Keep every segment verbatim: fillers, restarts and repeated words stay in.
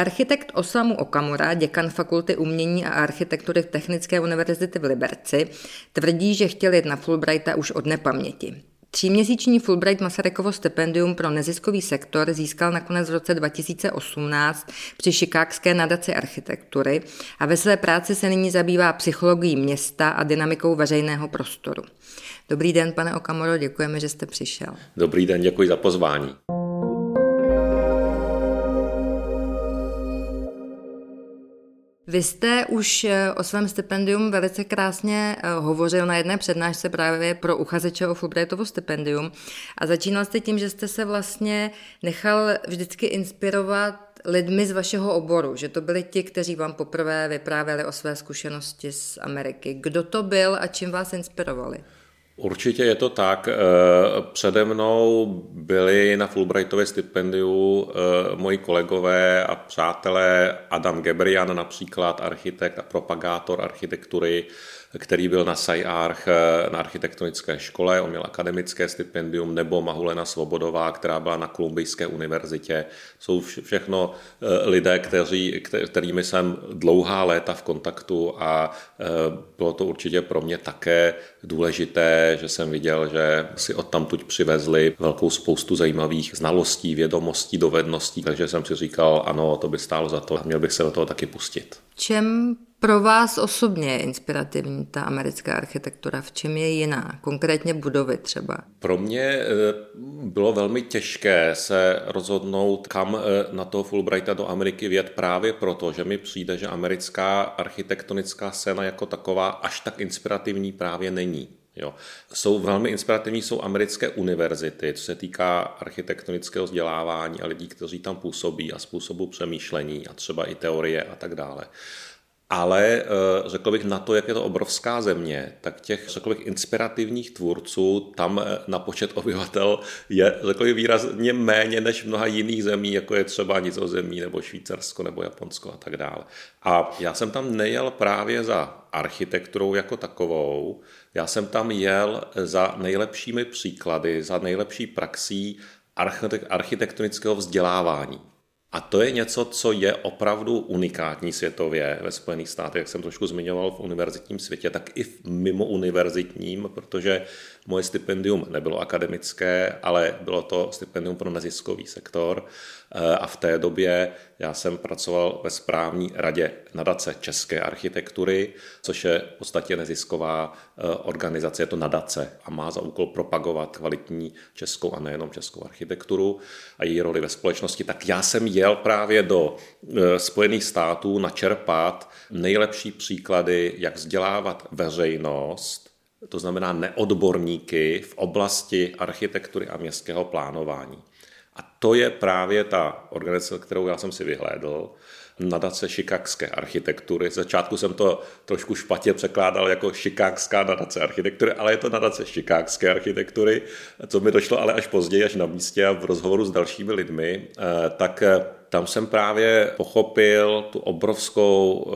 Architekt Osamu Okamura, děkan Fakulty umění a architektury Technické univerzity v Liberci, tvrdí, že chtěl jít na Fulbrighta už od nepaměti. Tříměsíční Fulbright-Masarykovo stipendium pro neziskový sektor získal nakonec v roce dva tisíce osmnáct při chicagské nadaci architektury a ve své práci se nyní zabývá psychologií města a dynamikou veřejného prostoru. Dobrý den, pane Okamuro, děkujeme, že jste přišel. Dobrý den, děkuji za pozvání. Vy jste už o svém stipendium velice krásně hovořil na jedné přednášce právě pro uchazeče o Fulbrightovo stipendium a začínal jste tím, že jste se vlastně nechal vždycky inspirovat lidmi z vašeho oboru, že to byli ti, kteří vám poprvé vyprávěli o své zkušenosti z Ameriky. Kdo to byl a čím vás inspirovali? Určitě je to tak. Přede mnou byli na Fulbrightově stipendiu moji kolegové a přátelé Adam Gebrian, například architekt a propagátor architektury, který byl na SAIARCH na architektonické škole, on měl akademické stipendium, nebo Mahulena Svobodová, která byla na Kolumbijské univerzitě. Jsou všechno lidé, kteří, kterými jsem dlouhá léta v kontaktu a bylo to určitě pro mě také důležité, že jsem viděl, že si odtamtud přivezli velkou spoustu zajímavých znalostí, vědomostí, dovedností, takže jsem si říkal, ano, to by stálo za to, měl bych se do toho taky pustit. Čem pro vás osobně je inspirativní ta americká architektura? V čem je jiná? Konkrétně budovy třeba. Pro mě bylo velmi těžké se rozhodnout, kam na toho Fulbrighta do Ameriky vjet právě proto, že mi přijde, že americká architektonická scéna jako taková až tak inspirativní právě není. Jo. Jsou velmi inspirativní, jsou americké univerzity, co se týká architektonického vzdělávání a lidí, kteří tam působí a způsobu přemýšlení a třeba i teorie a tak dále. Ale řekl bych, na to, jak je to obrovská země, tak těch, řekl bych, inspirativních tvůrců tam na počet obyvatel je, řekl bych, výrazně méně než v mnoha jiných zemí, jako je třeba Nizozemí nebo Švýcarsko nebo Japonsko a tak dále. A já jsem tam nejel právě za architekturou jako takovou, já jsem tam jel za nejlepšími příklady, za nejlepší praxí architektonického vzdělávání. A to je něco, co je opravdu unikátní světově ve Spojených státech, jak jsem trošku zmiňoval v univerzitním světě, tak i v mimo univerzitním, protože moje stipendium nebylo akademické, ale bylo to stipendium pro neziskový sektor a v té době já jsem pracoval ve správní radě nadace české architektury, což je v podstatě nezisková organizace, je to nadace a má za úkol propagovat kvalitní českou a nejenom českou architekturu a její roli ve společnosti. Tak já jsem jel právě do Spojených států načerpat nejlepší příklady, jak vzdělávat veřejnost, to znamená neodborníky v oblasti architektury a městského plánování. A to je právě ta organizace, kterou já jsem si vyhlédl, nadace chicagské architektury. Začátku jsem to trošku špatně překládal jako chicagská nadace architektury, ale je to nadace chicagské architektury, co mi došlo ale až později, až na místě a v rozhovoru s dalšími lidmi, tak tam jsem právě pochopil tu obrovskou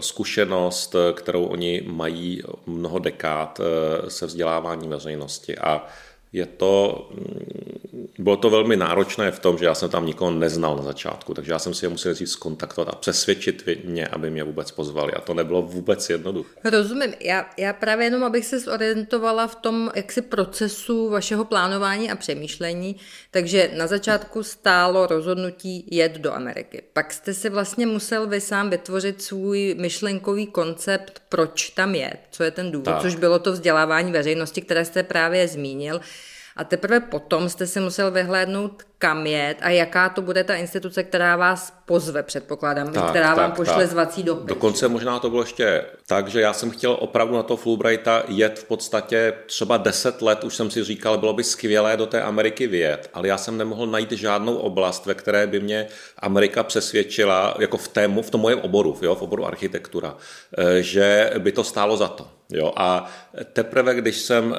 zkušenost, kterou oni mají mnoho dekád se vzděláváním veřejnosti. A je to, bylo to velmi náročné v tom, že já jsem tam nikoho neznal na začátku, takže já jsem si je musel říct kontaktovat a přesvědčit mě, aby mě vůbec pozvali a to nebylo vůbec jednoduché. Rozumím, já, já právě jenom, abych se zorientovala v tom jaksi procesu vašeho plánování a přemýšlení, takže na začátku stálo rozhodnutí jet do Ameriky. Pak jste si vlastně musel vy sám vytvořit svůj myšlenkový koncept, proč tam jet, co je ten důvod, tak. Což bylo to vzdělávání veřejnosti, které jste právě zmínil. A teprve potom jste si musel vyhlédnout, kam jet a jaká to bude ta instituce, která vás pozve, předpokládám, tak, která tak, vám pošle tak. zvací dopis. Dokonce možná to bylo ještě tak, že já jsem chtěl opravdu na toho Fulbrighta jet v podstatě třeba deset let, už jsem si říkal, bylo by skvělé do té Ameriky vyjet, ale já jsem nemohl najít žádnou oblast, ve které by mě Amerika přesvědčila, jako v, tému, v tom mojem oboru, jo, v oboru architektura, že by to stálo za to. Jo, a teprve, když jsem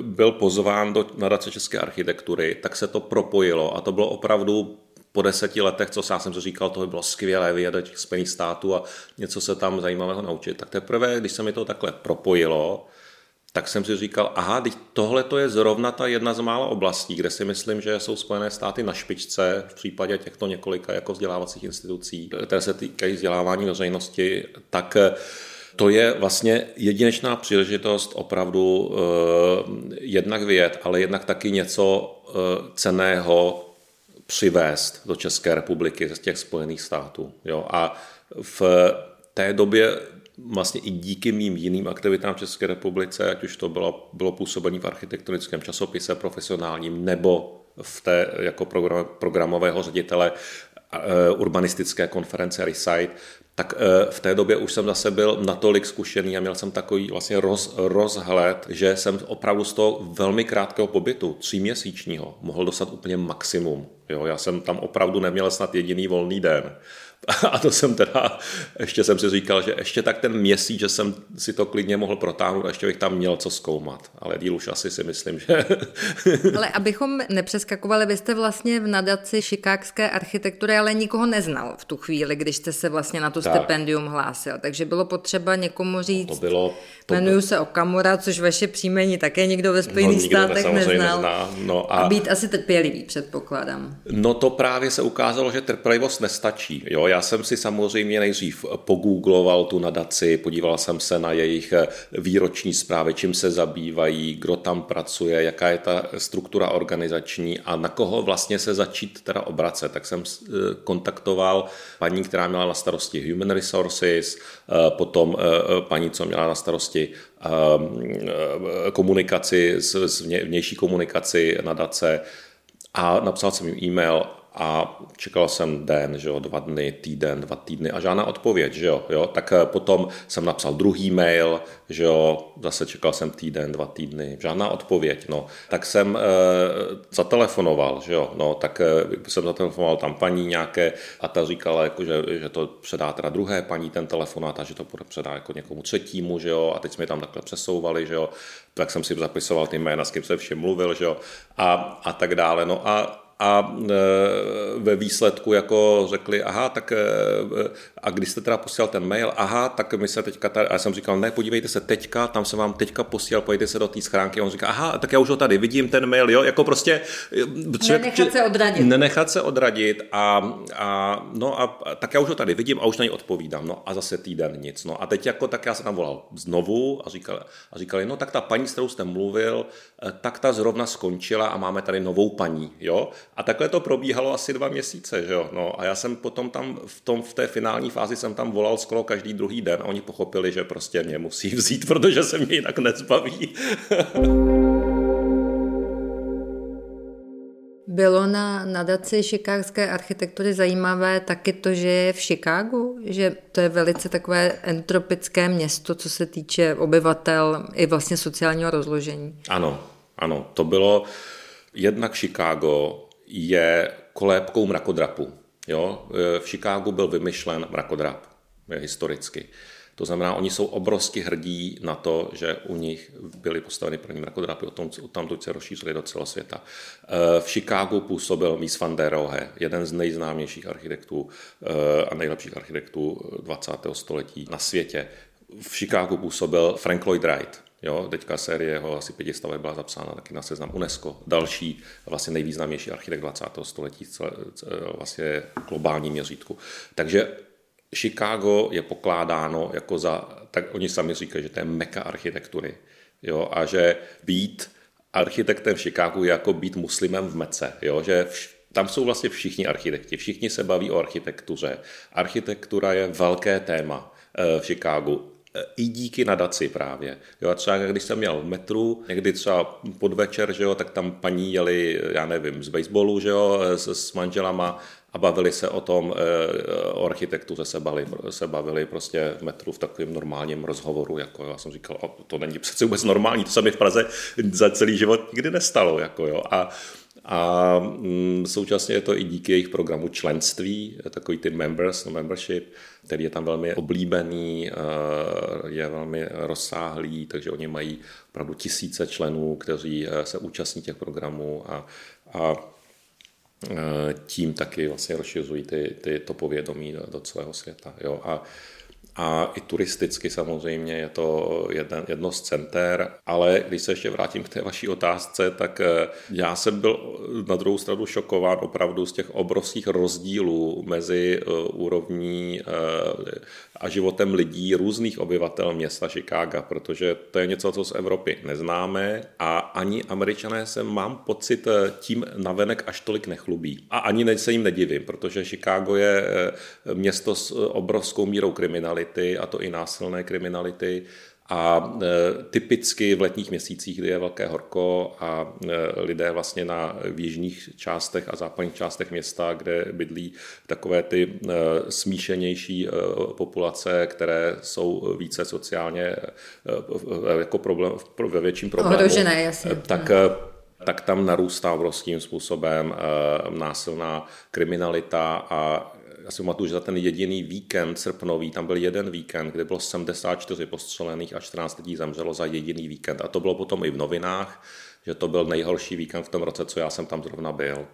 byl pozván do nadace české architektury, tak se to propojilo a to bylo opravdu po deseti letech, co já jsem si říkal, to by bylo skvělé vyjet do těch Spojených států a něco se tam zajímavého naučit. Tak teprve, když se mi to takhle propojilo, tak jsem si říkal, aha, tohle to je zrovna ta jedna z mála oblastí, kde si myslím, že jsou Spojené státy na špičce v případě těchto několika jako vzdělávacích institucí, které se týkají vzdělávání veřejnosti, tak to je vlastně jedinečná příležitost opravdu eh, jednak vyjet, ale jednak taky něco eh, cenného přivést do České republiky z těch Spojených států. Jo? A v té době vlastně i díky mým jiným aktivitám v České republice, ať už to bylo, bylo působení v architektonickém časopise profesionálním nebo v té jako program, programového ředitele e, urbanistické konference reSITE, tak e, v té době už jsem zase byl natolik zkušený a měl jsem takový vlastně roz, rozhled, že jsem opravdu z toho velmi krátkého pobytu, tříměsíčního, mohl dostat úplně maximum. Jo, já jsem tam opravdu neměl snad jediný volný den. A to jsem teda, ještě jsem si říkal, že ještě tak ten měsíc, že jsem si to klidně mohl protáhnout a ještě bych tam měl co zkoumat. Ale díl už asi si myslím, že... Ale abychom nepřeskakovali, vy jste vlastně v nadaci chicagské architektury, ale nikoho neznal v tu chvíli, když jste se vlastně na to tak. stipendium hlásil. Takže bylo potřeba někomu říct, no to bylo, to jmenuju se Okamura, což vaše příjmení také nikdo ve Spojených no, státech neznal. Nezná, no a... a být asi trpělivý, předpokládám. No to právě se ukázalo, že trpělivost nestačí, jo. Já jsem si samozřejmě nejdřív pogoogloval tu nadaci, podíval jsem se na jejich výroční zprávy, čím se zabývají, kdo tam pracuje, jaká je ta struktura organizační a na koho vlastně se začít teda obracet. Tak jsem kontaktoval paní, která měla na starosti Human Resources, potom paní, co měla na starosti komunikaci, vnější komunikaci nadace a napsal jsem jim e-mail. A čekal jsem den, že jo, dva dny, týden, dva týdny a žádná odpověď, že jo, jo, tak potom jsem napsal druhý mail, že jo, zase čekal jsem týden, dva týdny, žádná odpověď, no, tak jsem e, zatelefonoval, že jo, no, tak e, jsem zatelefonoval tam paní nějaké a ta říkala, jako, že, že to předá teda druhé paní ten telefonát a že to předá jako někomu třetímu, že jo, a teď jsme je tam takhle přesouvali, že jo, tak jsem si zapisoval ty jména, s kým jsem všem mluvil, že jo, a, a tak dále, no a a ve výsledku jako řekli, aha, tak a když jste teda posílal ten mail, aha, tak my se teďka, tady, a já jsem říkal, ne, podívejte se teďka, tam jsem vám teďka posílal, pojďte se do té schránky, a on říká, aha, tak já už ho tady vidím, ten mail, jo, jako prostě... Člověk, nenechat se odradit. Nenechat se odradit a, a no a tak já už ho tady vidím a už na něj odpovídám, no a zase týden nic, no a teď jako tak já jsem tam volal znovu a říkali, a říkali, no tak ta paní, s kterou jste mluvil, tak ta zrovna skončila a máme tady novou paní, jo. A takhle to probíhalo asi dva měsíce, že jo? No, a já jsem potom tam v, tom, v té finální fázi jsem tam volal skoro každý druhý den a oni pochopili, že prostě mě musí vzít, protože se mě jinak nezbaví. Bylo na nadaci chicagské architektury zajímavé taky to, že je v Chicagu, že to je velice takové entropické město, co se týče obyvatel i vlastně sociálního rozložení. Ano, ano, to bylo jednak Chicago, je kolébkou mrakodrapu. Jo? V Chicagu byl vymyšlen mrakodrap historicky. To znamená, oni jsou obrovsky hrdí na to, že u nich byly postaveny první mrakodrapy, odtamtud se rozšířily do celosvěta. V Chicagu působil Mies van der Rohe, jeden z nejznámějších architektů a nejlepších architektů dvacátého století na světě. V Chicagu působil Frank Lloyd Wright. Jo, teďka série jeho asi pěti staveb byla zapsána taky na seznam UNESCO. Další vlastně nejvýznamnější architekt dvacátého století vlastně globální měřítku. Takže Chicago je pokládáno jako za, tak oni sami říkají, že to je meka architektury. Jo, a že být architektem v Chicagu je jako být muslimem v Mece. Jo, že v, tam jsou vlastně všichni architekti, všichni se baví o architektuře. Architektura je velké téma v Chicagu. I díky nadaci právě. Jo, a třeba když jsem měl v metru, někdy třeba podvečer, že jo, tak tam paní jeli, já nevím, z baseballu, že jo, s, s manželama a bavili se o tom, o architektuře se bavili, se bavili prostě v metru v takovém normálním rozhovoru. Jako já jsem říkal, o, to není přece vůbec normální, to se mi v Praze za celý život nikdy nestalo. Jako jo. A A současně je to i díky jejich programu členství, takový ty members, no membership, který je tam velmi oblíbený, je velmi rozsáhlý, takže oni mají opravdu tisíce členů, kteří se účastní těch programů a, a tím taky vlastně rozšiřují ty, ty to povědomí do celého světa. Jo. A a i turisticky samozřejmě je to jedno z center, ale když se ještě vrátím k té vaší otázce, tak já jsem byl na druhou stranu šokován opravdu z těch obrovských rozdílů mezi úrovní a životem lidí různých obyvatel města Chicaga, protože to je něco, co z Evropy neznáme a ani Američané se mám pocit tím navenek až tolik nechlubí. A ani se jim nedivím, protože Chicago je město s obrovskou mírou kriminality, a to i násilné kriminality, a e, typicky v letních měsících, kdy je velké horko a e, lidé vlastně na v jižních částech a západních částech města, kde bydlí takové ty e, smíšenější e, populace, které jsou více sociálně e, e, jako problém, pro, ve větším problému. Ohrožené, jasně. E, tak e, tak tam narůstá obrovským způsobem e, násilná kriminalita a já si pamatuju, že za ten jediný víkend srpnový, tam byl jeden víkend, kde bylo sedmdesát čtyři postřelených a čtrnáct lidí zemřelo za jediný víkend. A to bylo potom i v novinách, že to byl nejhorší víkend v tom roce, co já jsem tam zrovna byl.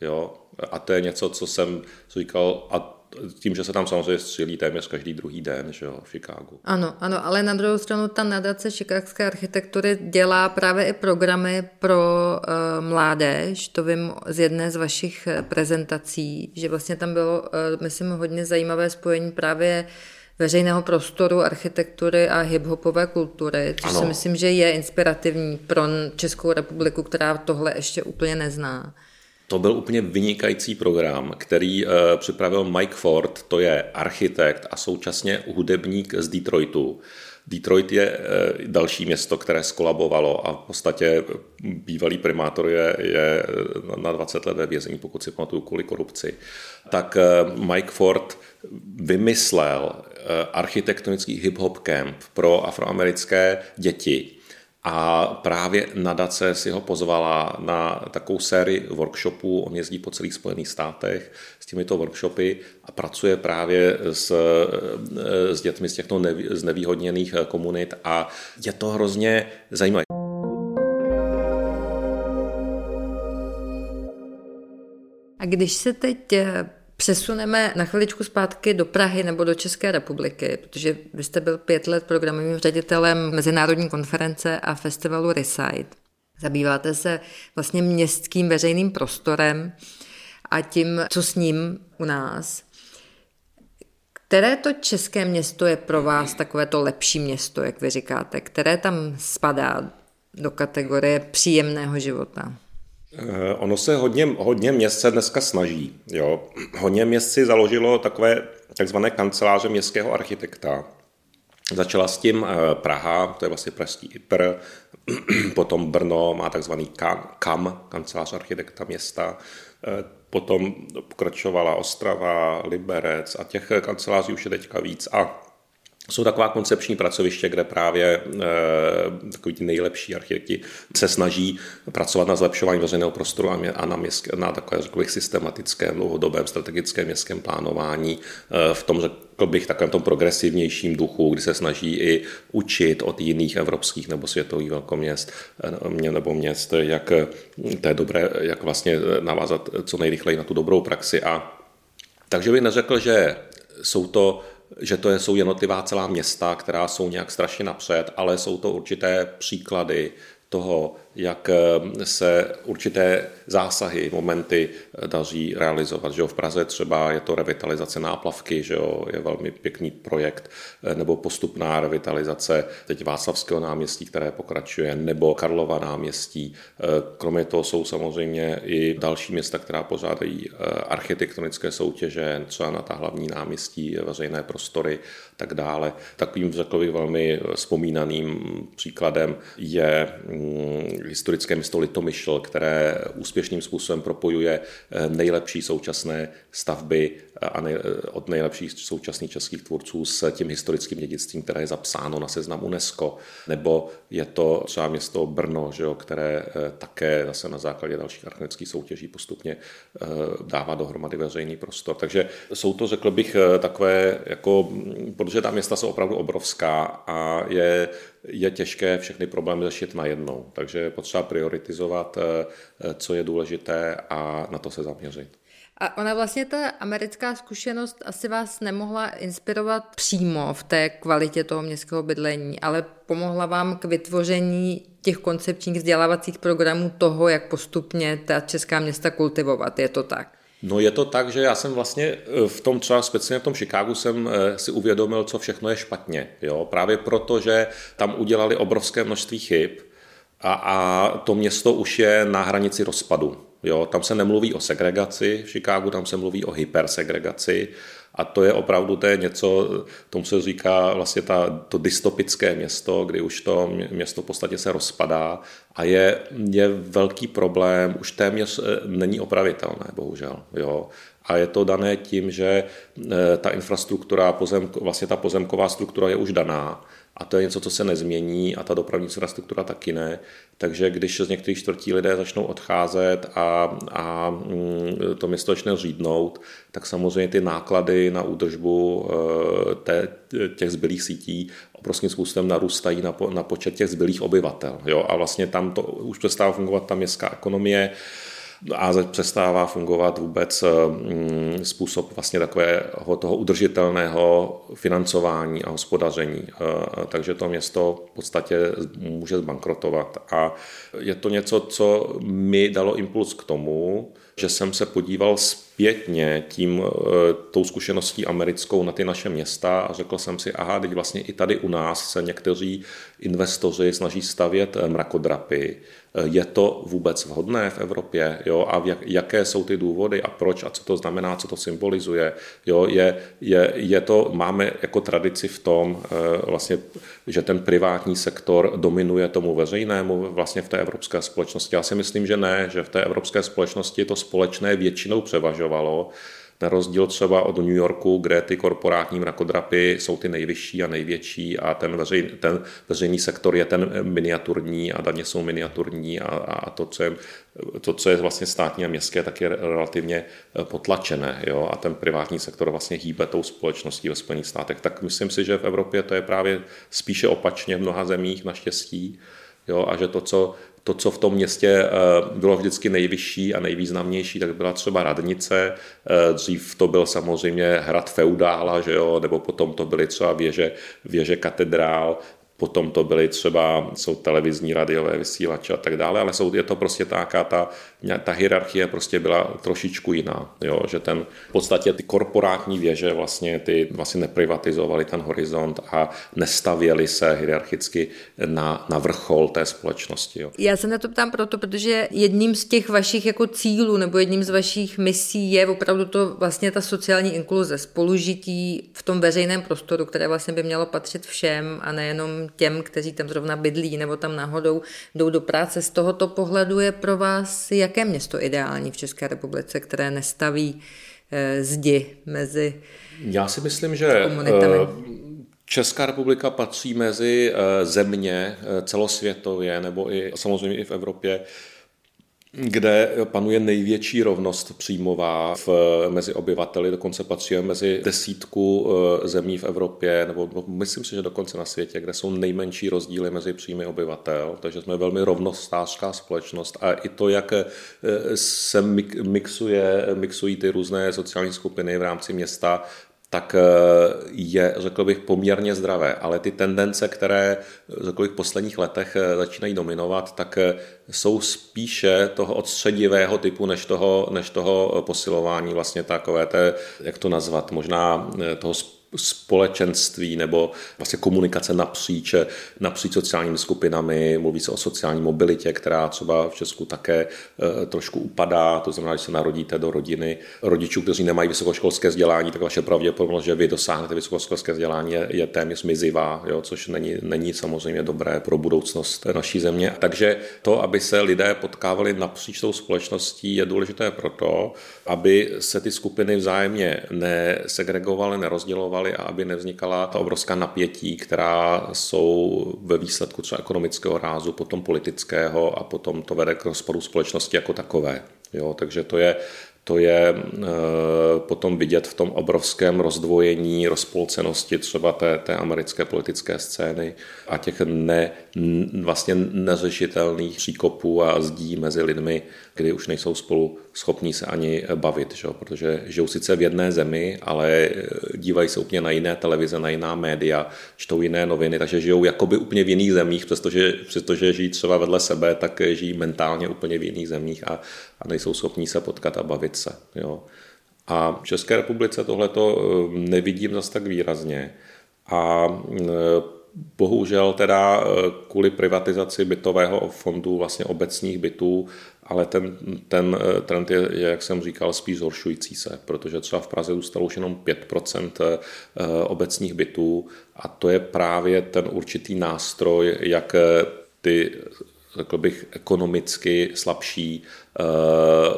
Jo? A to je něco, co jsem co říkal, a tím, že se tam samozřejmě střílí téměř každý druhý den, že jo, v Chicagu. Ano, ano, ale na druhou stranu ta nadace chicagské architektury dělá právě i programy pro uh, mládež, to vím z jedné z vašich prezentací, že vlastně tam bylo, uh, myslím, hodně zajímavé spojení právě veřejného prostoru, architektury a hiphopové kultury, což ano. Si myslím, že je inspirativní pro Českou republiku, která tohle ještě úplně nezná. To byl úplně vynikající program, který uh, připravil Mike Ford, to je architekt a současně hudebník z Detroitu. Detroit je další město, které skolabovalo a v podstatě bývalý primátor je, je na dvacet let ve vězení, pokud si pamatuju, kvůli korupci. Tak Mike Ford vymyslel architektonický hip-hop camp pro afroamerické děti. A právě nadace si ho pozvala na takovou sérii workshopů, on jezdí po celých Spojených státech s těmito workshopy a pracuje právě s, s dětmi z těchto nevý, znevýhodněných komunit a je to hrozně zajímavé. A když se teď přesuneme na chviličku zpátky do Prahy nebo do České republiky, protože vy jste byl pět let programovým ředitelem Mezinárodní konference a festivalu reSITE. Zabýváte se vlastně městským veřejným prostorem a tím, co s ním u nás. Které to české město je pro vás takové to lepší město, jak vy říkáte? Které tam spadá do kategorie příjemného života? Ono se hodně, hodně měst se dneska snaží. Jo. Hodně měst si založilo takové takzvané kanceláře městského architekta. Začala s tím Praha, to je vlastně pražský I P R, potom Brno má takzvaný K A M, kancelář architekta města, potom pokračovala Ostrava, Liberec a těch kanceláří už je teďka víc a jsou taková koncepční pracoviště, kde právě e, takový ti nejlepší architekti se snaží pracovat na zlepšování veřejného prostoru a, mě, a na, městské, na takové, řekl bych, systematickém, dlouhodobém, strategickém městském plánování e, v tom, řekl bych, takovém tom progresivnějším duchu, kdy se snaží i učit od jiných evropských nebo světových velkoměst nebo měst, jak to je dobré, jak vlastně navázat co nejrychleji na tu dobrou praxi. A takže bych neřekl, že jsou to že to jsou jednotlivá celá města, která jsou nějak strašně napřed, ale jsou to určité příklady toho, jak se určité zásahy, momenty daří realizovat. Že jo, v Praze třeba je to revitalizace Náplavky, že jo, je velmi pěkný projekt, nebo postupná revitalizace teď Václavského náměstí, které pokračuje, nebo Karlova náměstí. Kromě toho jsou samozřejmě i další města, která pořádají architektonické soutěže, třeba na ta hlavní náměstí, veřejné prostory, tak dále. Takovým, řekl bych, velmi vzpomínaným příkladem je historické město Litomyšl, které úspěšným způsobem propojuje nejlepší současné stavby a nej, od nejlepších současných českých tvůrců s tím historickým dědictvím, které je zapsáno na seznam UNESCO. Nebo je to třeba město Brno, že jo, které také zase na základě dalších architektonických soutěží postupně dává dohromady veřejný prostor. Takže jsou to, řekl bych, takové, jako, protože ta města jsou opravdu obrovská a je je těžké všechny problémy řešit najednou, takže je potřeba prioritizovat, co je důležité a na to se zaměřit. A ona vlastně ta americká zkušenost asi vás nemohla inspirovat přímo v té kvalitě toho městského bydlení, ale pomohla vám k vytvoření těch koncepčních vzdělávacích programů toho, jak postupně ta česká města kultivovat. Je to tak? No je to tak, že já jsem vlastně v tom třeba speciálně v tom Chicagu jsem si uvědomil, co všechno je špatně. Jo? Právě proto, že tam udělali obrovské množství chyb a, a to město už je na hranici rozpadu. Jo, tam se nemluví o segregaci v Chicagu, tam se mluví o hypersegregaci a to je opravdu to je něco, tomu se říká vlastně ta, to dystopické město, kdy už to město v podstatě se rozpadá a je, je velký problém, už téměř není opravitelné, bohužel. Jo. A je to dané tím, že ta infrastruktura, pozemko, vlastně ta pozemková struktura je už daná. A to je něco, co se nezmění a ta dopravní infrastruktura taky ne. Takže když z některých čtvrtí lidé začnou odcházet a, a to město začne řídnout, tak samozřejmě ty náklady na údržbu té, těch zbylých sítí obrovským způsobem narůstají na, po, na počet těch zbylých obyvatel. Jo? A vlastně tam to už přestává fungovat ta městská ekonomie a přestává fungovat vůbec způsob vlastně takového toho udržitelného financování a hospodaření. Takže to město v podstatě může zbankrotovat. A je to něco, co mi dalo impuls k tomu, že jsem se podíval zpětně tím, tou zkušeností americkou na ty naše města a řekl jsem si, aha, teď vlastně i tady u nás se někteří investoři snaží stavět mrakodrapy. Je to vůbec vhodné v Evropě? Jo? A jak, jaké jsou ty důvody a proč a co to znamená, co to symbolizuje? Jo? Je, je, je to, máme jako tradici v tom, vlastně, že ten privátní sektor dominuje tomu veřejnému vlastně v té evropské společnosti. Já si myslím, že ne, že v té evropské společnosti to společné většinou převažovalo, na rozdíl třeba od New Yorku, kde ty korporátní mrakodrapy jsou ty nejvyšší a největší a ten, veřej, ten veřejný sektor je ten miniaturní a daně jsou miniaturní a, a to, co je, to, co je vlastně státní a městské, tak je relativně potlačené. Jo? A ten privátní sektor vlastně hýbe tou společností ve Spojených státech. Tak myslím si, že v Evropě to je právě spíše opačně v mnoha zemích naštěstí, jo? A že to, co To, co v tom městě bylo vždycky nejvyšší a nejvýznamnější, tak byla třeba radnice, dřív to byl samozřejmě hrad feudála, že jo? Nebo potom to byly třeba věže, věže katedrál, potom to byly třeba jsou televizní, radiové vysílače a tak dále, ale jsou, je to prostě taká, ta, ta hierarchie prostě byla trošičku jiná, jo? Že ten, v podstatě ty korporátní věže vlastně, ty vlastně neprivatizovaly ten horizont a nestavěly se hierarchicky na, na vrchol té společnosti. Jo? Já se na to ptám proto, protože jedním z těch vašich jako cílů nebo jedním z vašich misí je opravdu to vlastně ta sociální inkluze, spolužití v tom veřejném prostoru, které vlastně by mělo patřit všem a nejenom těm, kteří tam zrovna bydlí nebo tam náhodou jdou do práce. Z tohoto pohledu je pro vás jaké město ideální v České republice, které nestaví e, zdi mezi komunitami? Já si myslím, že Česká republika patří mezi země celosvětově nebo i samozřejmě i v Evropě, kde panuje největší rovnost příjmová v, mezi obyvateli, dokonce patříme mezi desítku zemí v Evropě, nebo no, myslím si, že dokonce na světě, kde jsou nejmenší rozdíly mezi příjmy obyvatel, takže jsme velmi rovnostářská společnost a i to, jak se mixuje, mixují ty různé sociální skupiny v rámci města, tak je, řekl bych, poměrně zdravé, ale ty tendence, které, řekl bych, v posledních letech začínají dominovat, tak jsou spíše toho odstředivého typu, než toho, než toho posilování vlastně takové, té, jak to nazvat, možná toho společenství nebo vlastně komunikace napříč, napříč sociálními skupinami, mluví se o sociální mobilitě, která třeba v Česku také e, trošku upadá, to znamená, že se narodíte do rodiny rodičů, kteří nemají vysokoškolské vzdělání, tak vaše pravděpodobnost, že vy dosáhnete vysokoškolské vzdělání je, je téměř mizivá, jo, což není, není samozřejmě dobré pro budoucnost naší země. Takže to, aby se lidé potkávali napříč tou společností, je důležité proto, aby se ty skupiny vzájemně nesegregovaly, nerozdělovaly, a aby nevznikala ta obrovská napětí, která jsou ve výsledku třeba ekonomického rázu, potom politického a potom to vede k rozpadu společnosti jako takové. Jo, takže to je to je potom vidět v tom obrovském rozdvojení, rozpolcenosti třeba té, té americké politické scény a těch ne, vlastně neřešitelných příkopů a zdí mezi lidmi, kdy už nejsou spolu schopní se ani bavit, že? Protože žijou sice v jedné zemi, ale dívají se úplně na jiné televize, na jiná média, čtou jiné noviny, takže žijou jakoby úplně v jiných zemích, přestože, přestože žijí třeba vedle sebe, tak žijí mentálně úplně v jiných zemích a, a nejsou schopní se potkat a bavit se. Jo? A v České republice tohleto nevidím zase tak výrazně a bohužel teda kvůli privatizaci bytového fondu vlastně obecních bytů, ale ten, ten trend je, jak jsem říkal, spíš zhoršující se, protože třeba v Praze zůstalo už jenom pět procent obecních bytů a to je právě ten určitý nástroj, jak ty, řekl bych, ekonomicky slabší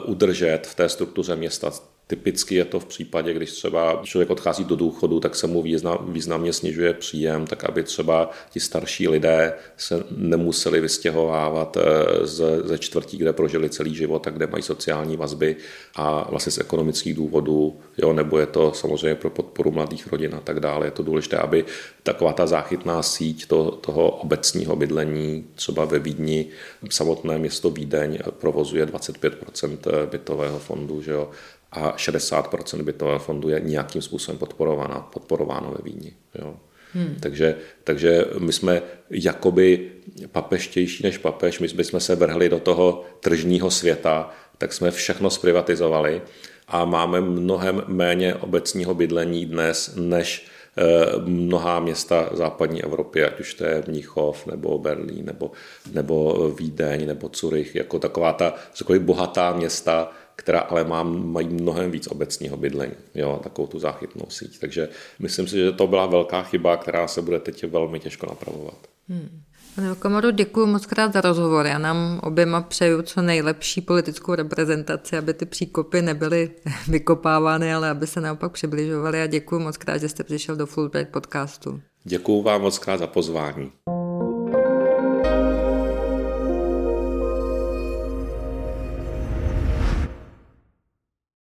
udržet v té struktuře města. Typicky je to v případě, když třeba člověk odchází do důchodu, tak se mu významně snižuje příjem, tak aby třeba ti starší lidé se nemuseli vystěhovávat ze čtvrtí, kde prožili celý život a kde mají sociální vazby a vlastně z ekonomických důvodů, jo, nebo je to samozřejmě pro podporu mladých rodin a tak dále. Je to důležité, aby taková ta záchytná síť to, toho obecního bydlení, třeba ve Vídni, samotné město Vídeň provozuje dvacet pět procent bytového fondu, že jo, a šedesát procent bytového fondu je nějakým způsobem podporováno, podporováno ve Vídni. Jo. Hmm. Takže, takže my jsme jakoby papeštější než papež, my jsme se vrhli do toho tržního světa, tak jsme všechno zprivatizovali a máme mnohem méně obecního bydlení dnes, než mnohá města v západní Evropě, ať už to je Mnichov, nebo Berlín, nebo, nebo Vídeň, nebo Curych, jako taková ta bohatá města, která ale má, mají mnohem víc obecního bydlení, jo, takovou tu záchytnou síť. Takže myslím si, že to byla velká chyba, která se bude teď velmi těžko napravovat. Hmm. Pane Okamuro, děkuji moc krát za rozhovor. Já nám oběma přeju co nejlepší politickou reprezentaci, aby ty příkopy nebyly vykopávány, ale aby se naopak přibližovaly. A děkuji moc krát, že jste přišel do Fulbright podcastu. Děkuji vám moc krát za pozvání.